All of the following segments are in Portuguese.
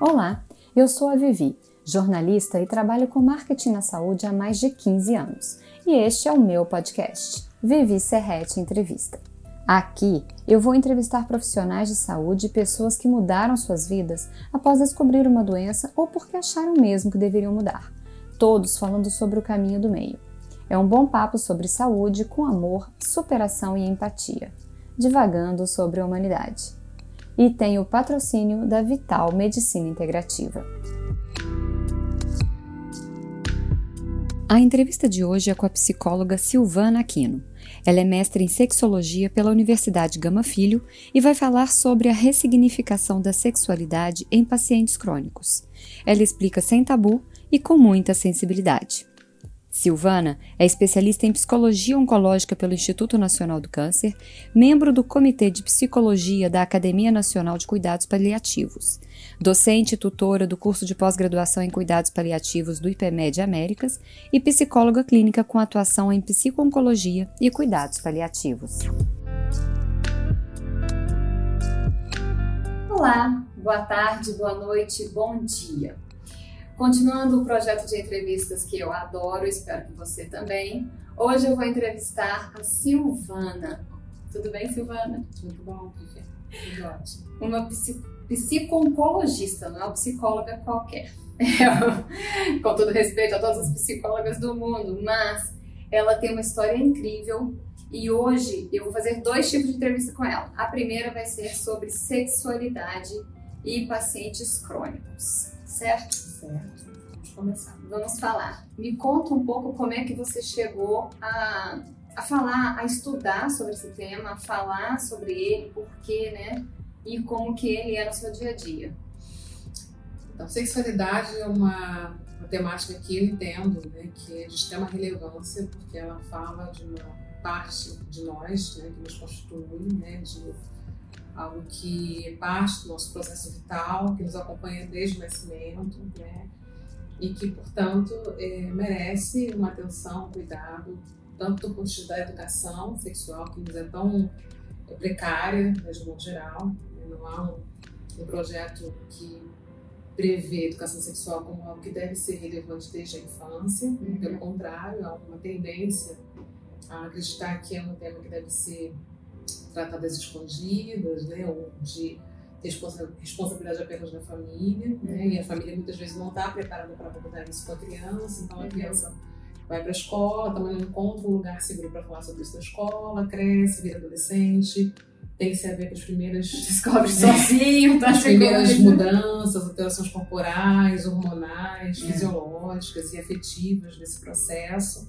Olá, eu sou a Vivi, jornalista e trabalho com marketing na saúde há mais de 15 anos. E este é o meu podcast, Vivi Serrete Entrevista. Aqui eu vou entrevistar profissionais de saúde e pessoas que mudaram suas vidas após descobrir uma doença ou porque acharam mesmo que deveriam mudar. Todos falando sobre o caminho do meio. É um bom papo sobre saúde, com amor, superação e empatia. Divagando sobre a humanidade. E tem o patrocínio da Vital Medicina Integrativa. A entrevista de hoje é com a psicóloga Silvana Aquino. Ela é mestre em sexologia pela Universidade Gama Filho e vai falar sobre a ressignificação da sexualidade em pacientes crônicos. Ela explica sem tabu e com muita sensibilidade. Silvana é especialista em psicologia oncológica pelo Instituto Nacional do Câncer, membro do Comitê de Psicologia da Academia Nacional de Cuidados Paliativos, docente e tutora do curso de pós-graduação em Cuidados Paliativos do IPMED Américas e psicóloga clínica com atuação em psico-oncologia e cuidados paliativos. Olá, boa tarde, boa noite, bom dia. Continuando o projeto de entrevistas que eu adoro, espero que você também. Hoje eu vou entrevistar a Silvana. Tudo bem, Silvana? Muito bom, Vivi. Tudo ótimo. Uma psico-oncologista, não é uma psicóloga qualquer. Com todo respeito a todas as psicólogas do mundo, mas ela tem uma história incrível e hoje eu vou fazer dois tipos de entrevista com ela. A primeira vai ser sobre sexualidade e pacientes crônicos, certo? Certo. Vamos começar. Vamos falar. Me conta um pouco como é que você chegou a falar, a estudar sobre esse tema, a falar sobre ele, por quê, né? E como que ele é no seu dia a dia. Então, sexualidade é uma temática que eu entendo, né, que é de extrema relevância, porque ela fala de uma parte de nós, né, que nos constitui, né, de algo que é parte do nosso processo vital, que nos acompanha desde o nascimento, né? E que, portanto, merece uma atenção, um cuidado, tanto do ponto de vista da educação sexual, que nos é tão precária, né, de modo geral, né? Não há um projeto que prevê educação sexual como algo que deve ser relevante desde a infância, né? Pelo contrário, há uma tendência a acreditar que é um tema que deve ser tratadas escondidas, né, ou de responsabilidade apenas da família, né, e a família muitas vezes não está preparada para abordar isso com a criança, então a criança vai para a escola, também não encontra um lugar seguro para falar sobre isso na escola, cresce, vira adolescente, tem que se haver com as primeiras... Descobre sozinho, tá chegando. As primeiras mudanças, alterações corporais, hormonais, fisiológicas e afetivas nesse processo,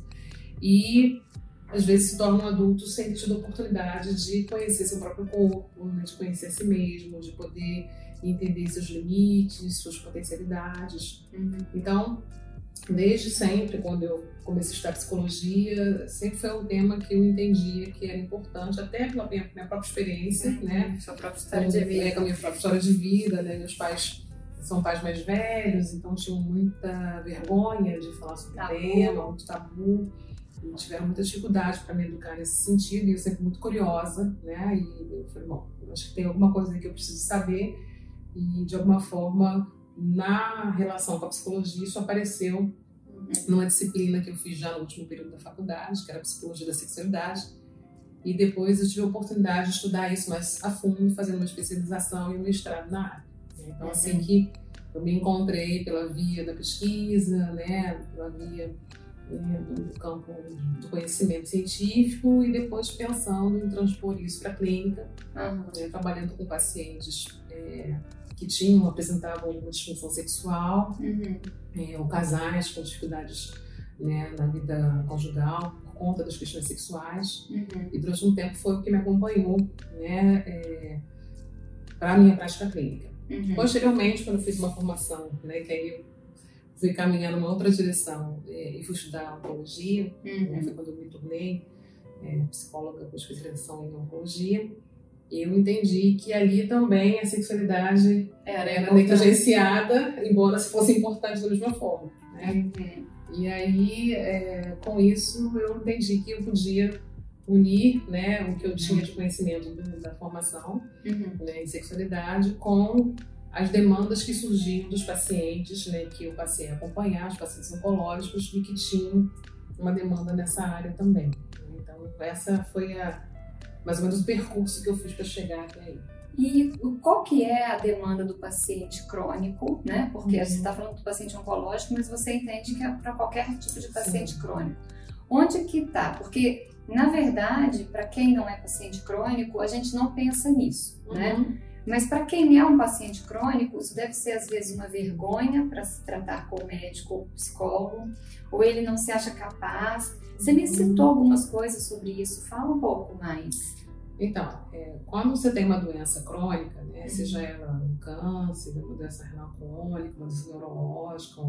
e às vezes se torna um adulto sem ter tido a oportunidade de conhecer seu próprio corpo, né, de conhecer a si mesmo, de poder entender seus limites, suas potencialidades. Então, desde sempre, quando eu comecei a estudar psicologia, sempre foi um tema que eu entendia que era importante, até pela minha própria experiência, né? Sua própria história de vida. Com a minha própria história de vida, né? Meus pais são pais mais velhos, então tinham muita vergonha de falar sobre o tema, muito tabu. E tiveram muita dificuldade para me educar nesse sentido, e eu sempre muito curiosa, né, e eu falei, bom, acho que tem alguma coisa aí que eu preciso saber, e de alguma forma, na relação com a psicologia, isso apareceu numa disciplina que eu fiz já no último período da faculdade, que era Psicologia da Sexualidade, e depois eu tive a oportunidade de estudar isso mais a fundo, fazendo uma especialização e um mestrado na área. Então, assim que eu me encontrei pela via da pesquisa, né, pela via do campo do conhecimento científico e depois pensando em transpor isso para a clínica, né, trabalhando com pacientes que apresentavam alguma disfunção sexual, ou casais com dificuldades, né, na vida conjugal por conta das questões sexuais, e durante um tempo foi o que me acompanhou, né, para a minha prática clínica. Posteriormente, quando eu fiz uma formação, né, que aí fui caminhar numa outra direção e fui estudar oncologia, né? Foi quando eu me tornei psicóloga com especialização em oncologia. E eu entendi que ali também a sexualidade era negligenciada, embora fosse importante da mesma forma, né? E aí, com isso, eu entendi que eu podia unir, né, o que eu tinha de conhecimento da formação, né, em sexualidade com as demandas que surgiam dos pacientes, né, que eu passei a acompanhar, os pacientes oncológicos, e que tinham uma demanda nessa área também. Então, essa foi mais ou menos o percurso que eu fiz para chegar até aí. E qual que é a demanda do paciente crônico, né? Porque você está falando do paciente oncológico, mas você entende que é para qualquer tipo de paciente crônico. Onde que está? Porque, na verdade, para quem não é paciente crônico, a gente não pensa nisso, né? Mas para quem é um paciente crônico, isso deve ser, às vezes, uma vergonha para se tratar com o médico ou psicólogo, ou ele não se acha capaz. Você me citou algumas coisas sobre isso, fala um pouco mais. Então, quando você tem uma doença crônica, né, seja ela um câncer, uma doença renal crônica, uma doença neurológica,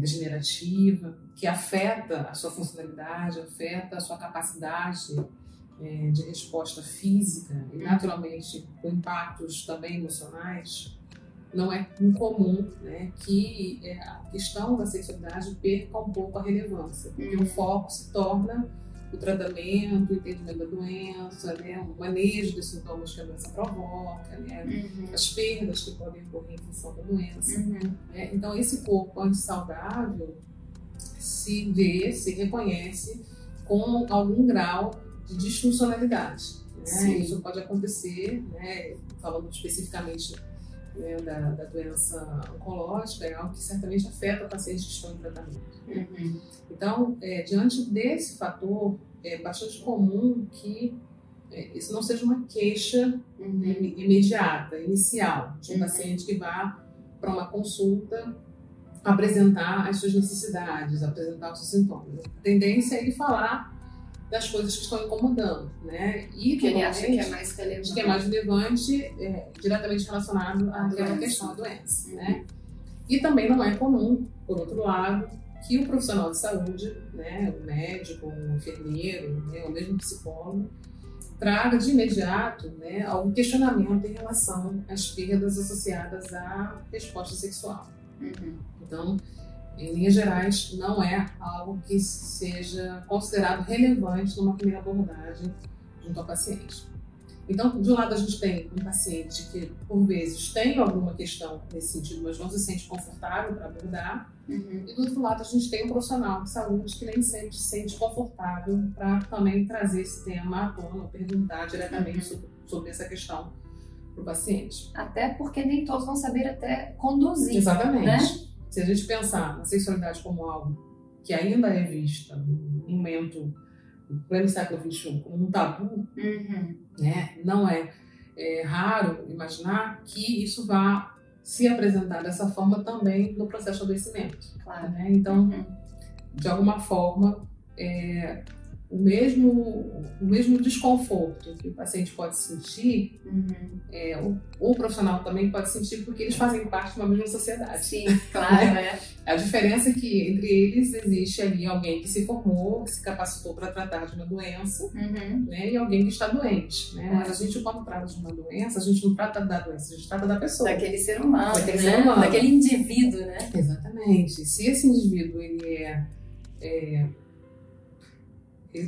degenerativa, que afeta a sua funcionalidade, afeta a sua capacidade de resposta física e, naturalmente, com impactos também emocionais, não é incomum, né, que a questão da sexualidade perca um pouco a relevância, porque o foco se torna o tratamento, o entendimento da doença, né, o manejo dos sintomas que a doença provoca, né, as perdas que podem ocorrer em função da doença. Né? Então, esse corpo antissaudável se vê, se reconhece com algum grau de disfuncionalidade. Né? Isso pode acontecer, né, falando especificamente, né, da doença oncológica, é algo que certamente afeta pacientes que estão em tratamento. Então, diante desse fator, é bastante comum que isso não seja uma queixa imediata, inicial, de um paciente que vá para uma consulta apresentar as suas necessidades, apresentar os seus sintomas. A tendência é ele falar das coisas que estão incomodando, né? E que ele acha que é mais relevante, diretamente relacionado à questão da doença, né? E também não é comum, por outro lado, que o profissional de saúde, né, o médico, o enfermeiro, né, ou mesmo o psicólogo, traga de imediato, né, algum questionamento em relação às perdas associadas à resposta sexual. Então, em linhas gerais, não é algo que seja considerado relevante numa primeira abordagem junto ao paciente. Então, de um lado, a gente tem um paciente que, por vezes, tem alguma questão nesse sentido, mas não se sente confortável para abordar. E, do outro lado, a gente tem um profissional de saúde que nem sempre se sente confortável para também trazer esse tema à tona, perguntar diretamente sobre essa questão para o paciente. Até porque nem todos vão saber até conduzir. Exatamente. Né? Se a gente pensar na sexualidade como algo que ainda é vista no momento, no pleno século XXI, como um tabu, né? Não é raro imaginar que isso vá se apresentar dessa forma também no processo de adoecimento. Claro. Né? Então, de alguma forma, o mesmo desconforto que o paciente pode sentir, o profissional também pode sentir, porque eles fazem parte de uma mesma sociedade. Sim, claro. A diferença é que entre eles existe ali alguém que se formou, que se capacitou para tratar de uma doença, né, e alguém que está doente. Né? Mas a gente, quando trata de uma doença, a gente não trata da doença, a gente trata da pessoa. Daquele ser humano, daquele indivíduo, né? Exatamente. Se esse indivíduo ele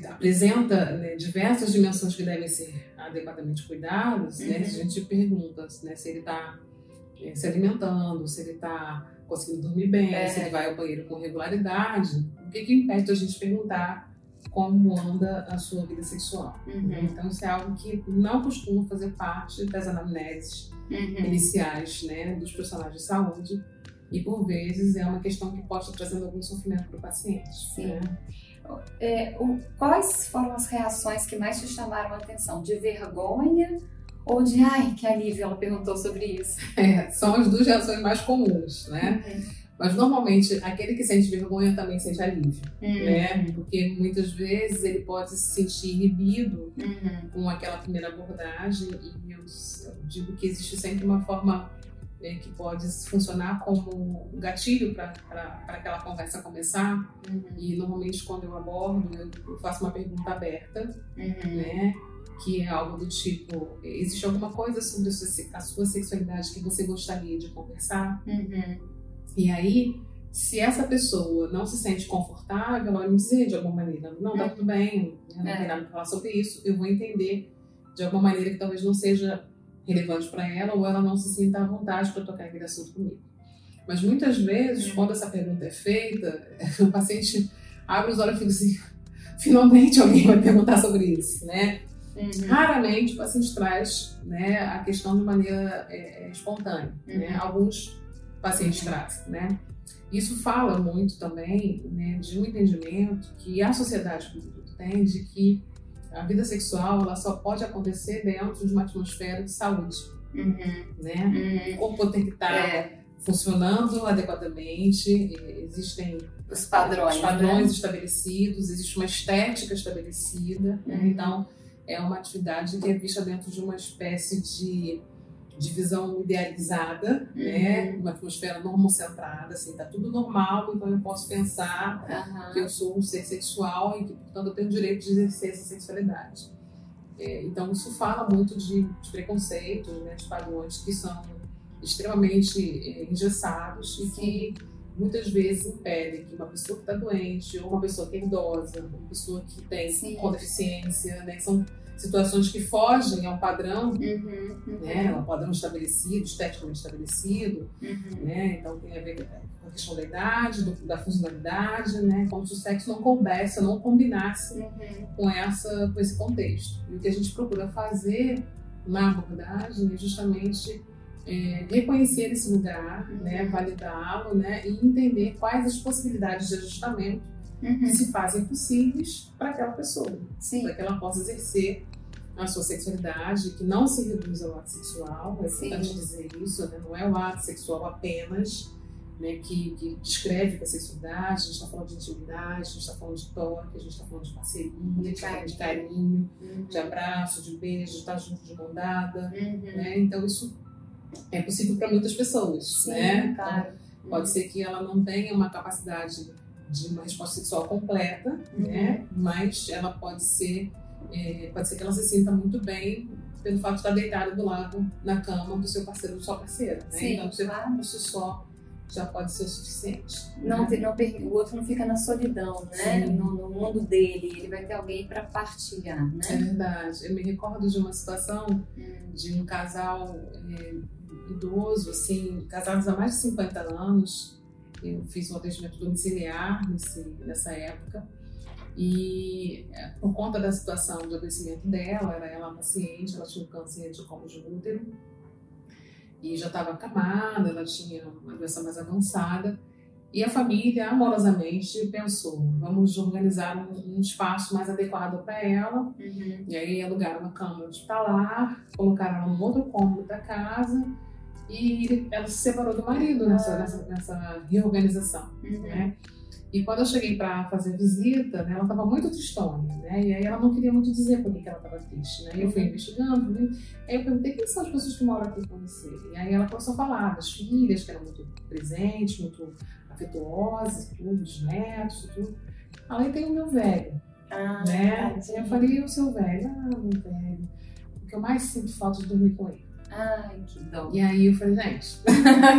apresenta, né, diversas dimensões que devem ser adequadamente cuidadas, né? A gente pergunta, né, se ele está se alimentando, se ele está conseguindo dormir bem, se ele vai ao banheiro com regularidade, o que impede a gente perguntar como anda a sua vida sexual. Então, isso é algo que não costuma fazer parte das anamneses iniciais, né, dos profissionais de saúde, e, por vezes, é uma questão que pode estar trazendo algum sofrimento para o paciente. Sim. Né? Quais foram as reações que mais te chamaram a atenção? De vergonha ou de ai, que alívio, ela perguntou sobre isso? São as duas reações mais comuns, né? Mas normalmente aquele que sente vergonha também sente alívio, né? Porque muitas vezes ele pode se sentir inibido com aquela primeira abordagem, e eu digo que existe sempre uma forma que pode funcionar como um gatilho para aquela conversa começar. E normalmente, quando eu abordo, eu faço uma pergunta aberta, né, que é algo do tipo: existe alguma coisa sobre a sua sexualidade que você gostaria de conversar? E aí, se essa pessoa não se sente confortável, ela me dizer de alguma maneira: não, tá tudo bem, não tem nada para falar sobre isso, eu vou entender de alguma maneira que talvez não seja relevante para ela ou ela não se sinta à vontade para tocar aquele assunto comigo. Mas muitas vezes, quando essa pergunta é feita, o paciente abre os olhos e fica assim, finalmente alguém vai perguntar sobre isso, né? Uhum. Raramente o paciente traz, né, a questão de maneira espontânea, uhum, né? Alguns pacientes trazem, né? Isso fala muito também, né, de um entendimento que a sociedade tem de que a vida sexual ela só pode acontecer dentro de uma atmosfera de saúde, uhum, né? Uhum. O corpo tem que estar funcionando adequadamente, existem os padrões, né, estabelecidos, existe uma estética estabelecida, uhum, né? Então é uma atividade que é vista dentro de uma espécie de visão idealizada, uhum, né? Uma atmosfera normocentrada, assim, tá tudo normal, então eu posso pensar, uhum, que eu sou um ser sexual e que, portanto, eu tenho o direito de exercer essa sexualidade. Então, isso fala muito de preconceitos, né? De padrões que são extremamente engessados e que muitas vezes impedem que uma pessoa que está doente, ou uma pessoa que é idosa, ou uma pessoa que tem com deficiência, né? São situações que fogem ao padrão, uhum, uhum, né? Ao padrão estabelecido, esteticamente estabelecido, uhum, né? Então tem a ver com a questão da idade, da funcionalidade, né? Como se o sexo não coubesse, não combinasse, uhum, com esse contexto. E o que a gente procura fazer na abordagem é justamente reconhecer esse lugar, uhum, né? Validá-lo, né? E entender quais as possibilidades de ajustamento, uhum, que se fazem possíveis para aquela pessoa, para que ela possa exercer a sua sexualidade, que não se reduz ao ato sexual, é importante dizer isso, né? Não é o ato sexual apenas, né, que descreve a sexualidade, a gente está falando de intimidade, a gente está falando de toque, a gente está falando de parceria, de carinho, uhum, de abraço, de beijo, de estar junto de mão dada, uhum, né? Então isso é possível para muitas pessoas, sim, né? Claro. Então, pode ser que ela não tenha uma capacidade de uma resposta sexual completa, uhum, né? Mas ela pode ser que ela se sinta muito bem pelo fato de estar deitada do lado na cama do seu parceiro ou da sua parceira, né? Sim, então, claro, isso só já pode ser o suficiente. Não, né? O outro não fica na solidão, né? No mundo dele, ele vai ter alguém para partilhar, né? É verdade. Eu me recordo de uma situação, de um casal idoso, assim, casados há mais de 50 anos. Eu fiz um atendimento domiciliar nessa época e, por conta da situação de adoecimento dela, ela paciente, ela tinha um câncer de colo de útero e já estava acamada, ela tinha uma doença mais avançada e a família amorosamente pensou, vamos organizar um espaço mais adequado para ela, uhum, e aí alugaram uma cama hospitalar, colocaram ela num outro cômodo da casa. E ela se separou do marido nessa reorganização, uhum, né? E quando eu cheguei para fazer visita, né, ela estava muito tristonha, né? E aí ela não queria muito dizer por que ela estava triste, né? E eu fui investigando, né? Aí eu perguntei, quem são as pessoas que moram aqui com você? E aí ela começou a falar das filhas, que eram muito presentes, muito afetuosas, tudo, os netos, tudo. Aí tem o meu velho, né? E eu falei, o seu velho? Meu velho. O que eu mais sinto falta de dormir com ele. Ai, que dó. E aí eu falei, gente,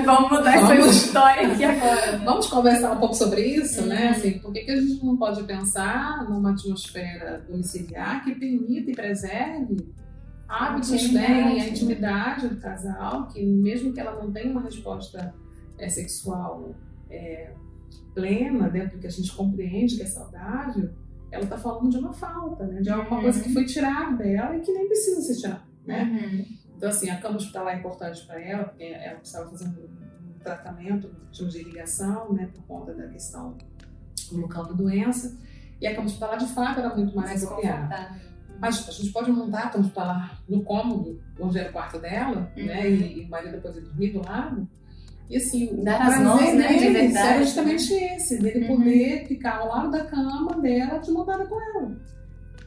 vamos mudar essa história aqui agora. Vamos conversar um pouco sobre isso, né? Assim, por que a gente não pode pensar numa atmosfera domiciliar que permita e preserve hábitos, né, e a intimidade do casal, que mesmo que ela não tenha uma resposta sexual plena, dentro do que a gente compreende que é saudável, ela está falando de uma falta, né? De alguma coisa que foi tirada dela e que nem precisa ser tirada, né? Então, assim, a cama hospitalar é importante para ela, porque ela precisava fazer um tratamento de irrigação, né, por conta da questão do local da doença. E a cama hospitalar, de fato, era muito mais apropriada. Mas a gente pode montar a cama hospitalar no cômodo, onde era o quarto dela, né, e o marido poder dormir do lado. E, assim, dar as mãos, né, de verdade. Era justamente esse, dele poder ficar ao lado da cama dela, de mão dada com ela.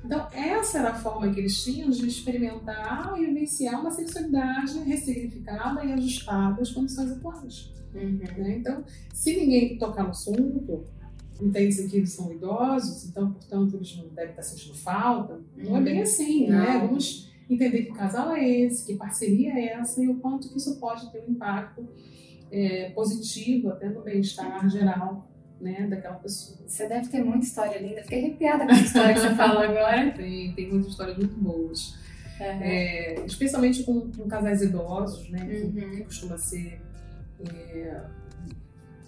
Então, essa era a forma que eles tinham de experimentar e vivenciar uma sexualidade ressignificada e ajustada às condições atuais. Uhum. Né? Então, se ninguém tocar no assunto, entende-se que eles são idosos, então, portanto, eles não devem estar sentindo falta. Não é bem assim, né? Vamos entender que casal é esse, que parceria é essa e o quanto que isso pode ter um impacto positivo até no bem-estar geral, né, daquela pessoa. Você deve ter muita história linda, fiquei arrepiada com a história que você fala agora. Tem muitas histórias muito boas. especialmente com casais idosos, né, que costuma ser,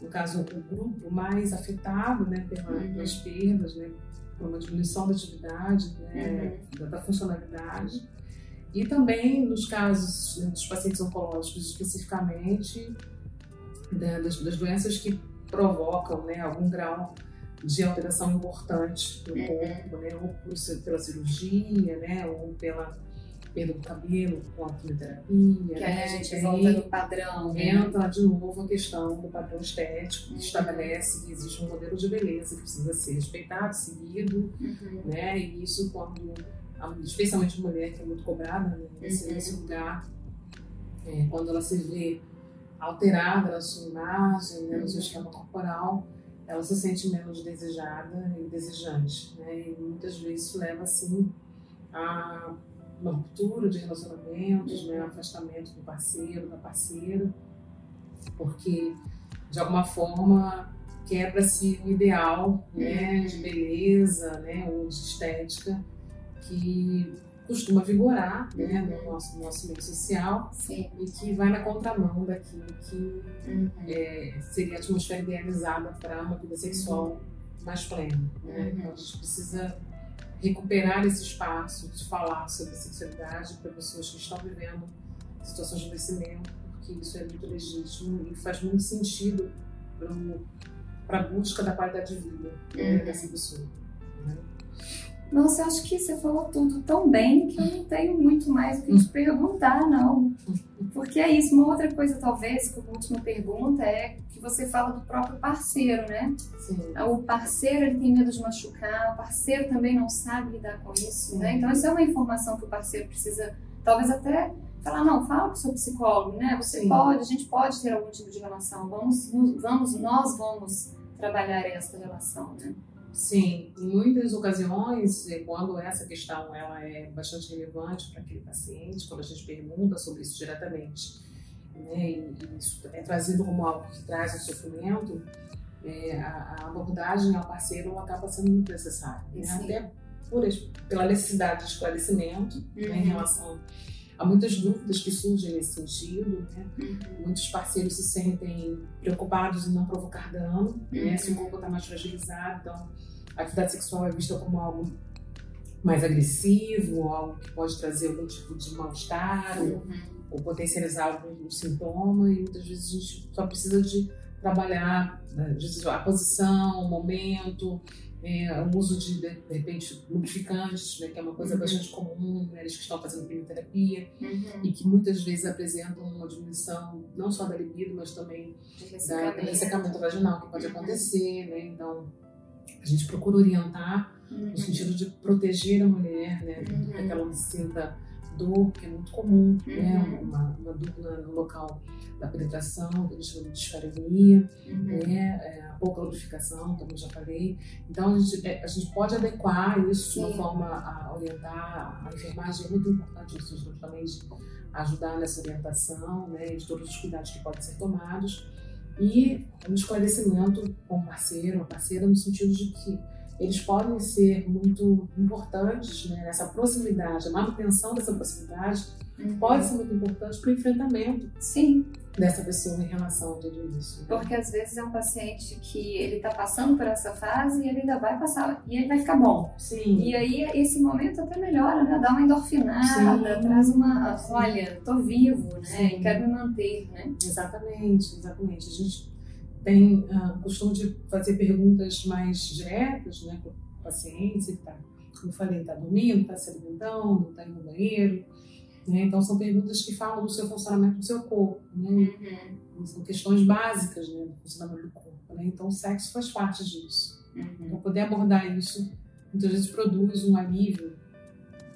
no caso, o grupo mais afetado, né, pelas perdas, né, por uma diminuição da atividade, né, da funcionalidade. E também nos casos dos pacientes oncológicos, especificamente, das doenças que provocam, né, algum grau de alteração importante no corpo, né, ou pela cirurgia, né, ou pela perda do cabelo com a quimioterapia. Que aí a gente volta no padrão, né? Entra de novo a questão do padrão estético, que estabelece que existe um modelo de beleza que precisa ser respeitado, seguido, né, e isso quando, especialmente a mulher que é muito cobrada, né, nesse lugar, quando ela se vê alterada na sua imagem, né, no seu esquema corporal, ela se sente menos desejada e desejante, né? E muitas vezes isso leva, assim, a uma ruptura de relacionamentos, né? Afastamento do parceiro, da parceira, porque, de alguma forma, quebra-se o ideal, né? De beleza, né? Ou de estética que costuma vigorar, né? No nosso meio social. Sim. E que vai na contramão daquilo que seria a atmosfera idealizada para uma vida sexual mais plena. Né? Então a gente precisa recuperar esse espaço de falar sobre sexualidade para pessoas que estão vivendo situações de adoecimento, porque isso é muito legítimo e faz muito sentido para a busca da qualidade de vida dessa pessoa. Né? Nossa, eu acho que você falou tudo tão bem que eu não tenho muito mais o que te perguntar, não. Porque é isso. Uma outra coisa, talvez, que a última pergunta é que você fala do próprio parceiro, né? Sim. O parceiro, ele tem medo de machucar, o parceiro também não sabe lidar com isso, né? Então, isso é uma informação que o parceiro precisa, talvez até falar, não, fala com o seu psicólogo, né? Você pode, a gente pode ter algum tipo de relação, nós vamos trabalhar essa relação, né? Sim, em muitas ocasiões, quando essa questão ela é bastante relevante para aquele paciente, quando a gente pergunta sobre isso diretamente, né, e isso é trazido como algo que traz um sofrimento, a abordagem ao parceiro ela acaba sendo muito necessária, né? Até pela necessidade de esclarecimento né, em relação a muitas dúvidas que surgem nesse sentido, né? Muitos parceiros se sentem preocupados em não provocar dano, né? Se o corpo está mais fragilizado, então a atividade sexual é vista como algo mais agressivo, algo que pode trazer algum tipo de mal-estar ou potencializar algum sintoma, e muitas vezes a gente só precisa de trabalhar a posição, o momento, o uso de repente, lubrificantes, né, que é uma coisa bastante comum, né, eles que estão fazendo quimioterapia e que muitas vezes apresentam uma diminuição não só da libido, mas também do ressecamento vaginal que pode acontecer, né? Então a gente procura orientar no sentido de proteger a mulher, né, para que ela não se sinta dor, que é muito comum, né? Uma dor no local da penetração, que a gente chama de dispareunia, né? A pouca lubrificação, como eu já falei. Então, a gente pode adequar isso de uma forma a orientar. A enfermagem é muito importante, isso também de ajudar nessa orientação, né? De todos os cuidados que podem ser tomados. E um esclarecimento com o parceiro ou parceira no sentido de que eles podem ser muito importantes, né? Essa proximidade, a manutenção dessa proximidade pode ser muito importante para o enfrentamento dessa pessoa em relação a tudo isso. Né? Porque às vezes é um paciente que ele está passando por essa fase e ele ainda vai passar, e ele vai ficar bom. Sim. E aí esse momento até melhora, né? Dá uma endorfinada, traz uma, olha, estou vivo, né? E quero me manter, né? Exatamente, exatamente. A gente tem o costume de fazer perguntas mais diretas, né, para o paciente, que tá, como eu falei, está dormindo, está se alimentando, está indo no banheiro, né? Então são perguntas que falam do seu funcionamento do seu corpo, né? São questões básicas, né, do funcionamento do corpo, né? Então o sexo faz parte disso. Então poder abordar isso, muitas vezes produz um alívio,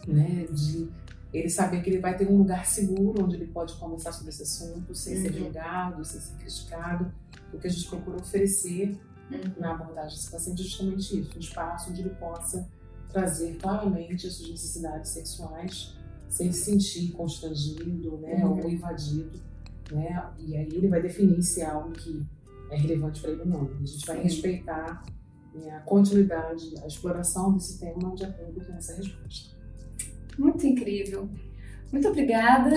né, de ele saber que ele vai ter um lugar seguro onde ele pode conversar sobre esse assunto sem ser julgado, sem ser criticado. O que a gente procura oferecer na abordagem desse paciente é justamente isso, um espaço onde ele possa trazer claramente as suas necessidades sexuais sem se sentir constrangido, né, ou invadido, né, e aí ele vai definir se é algo que é relevante para ele ou não. A gente vai respeitar, né, a continuidade, a exploração desse tema de acordo com essa resposta. Muito incrível. Muito obrigada.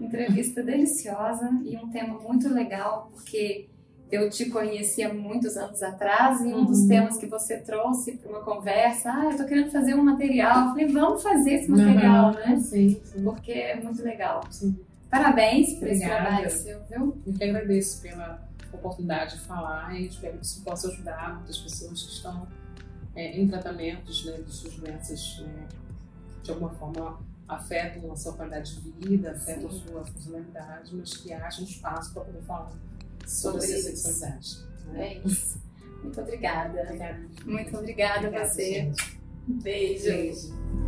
Entrevista deliciosa e um tema muito legal, porque eu te conhecia muitos anos atrás e um dos temas que você trouxe para uma conversa, eu tô querendo fazer um material. Eu falei, vamos fazer esse material, né? Sim, sim. Porque é muito legal. Sim. Parabéns por esse trabalho seu, viu? Eu que agradeço pela oportunidade de falar e espero que isso possa ajudar muitas pessoas que estão em tratamentos, né, de suas doenças, né, de alguma forma afetam a sua qualidade de vida, afetam a sua funcionalidade, mas que haja um espaço para poder falar sobre essa sexualidade. Né? É isso. Muito obrigada. Muito obrigada a você. Gente. Beijo. Beijo.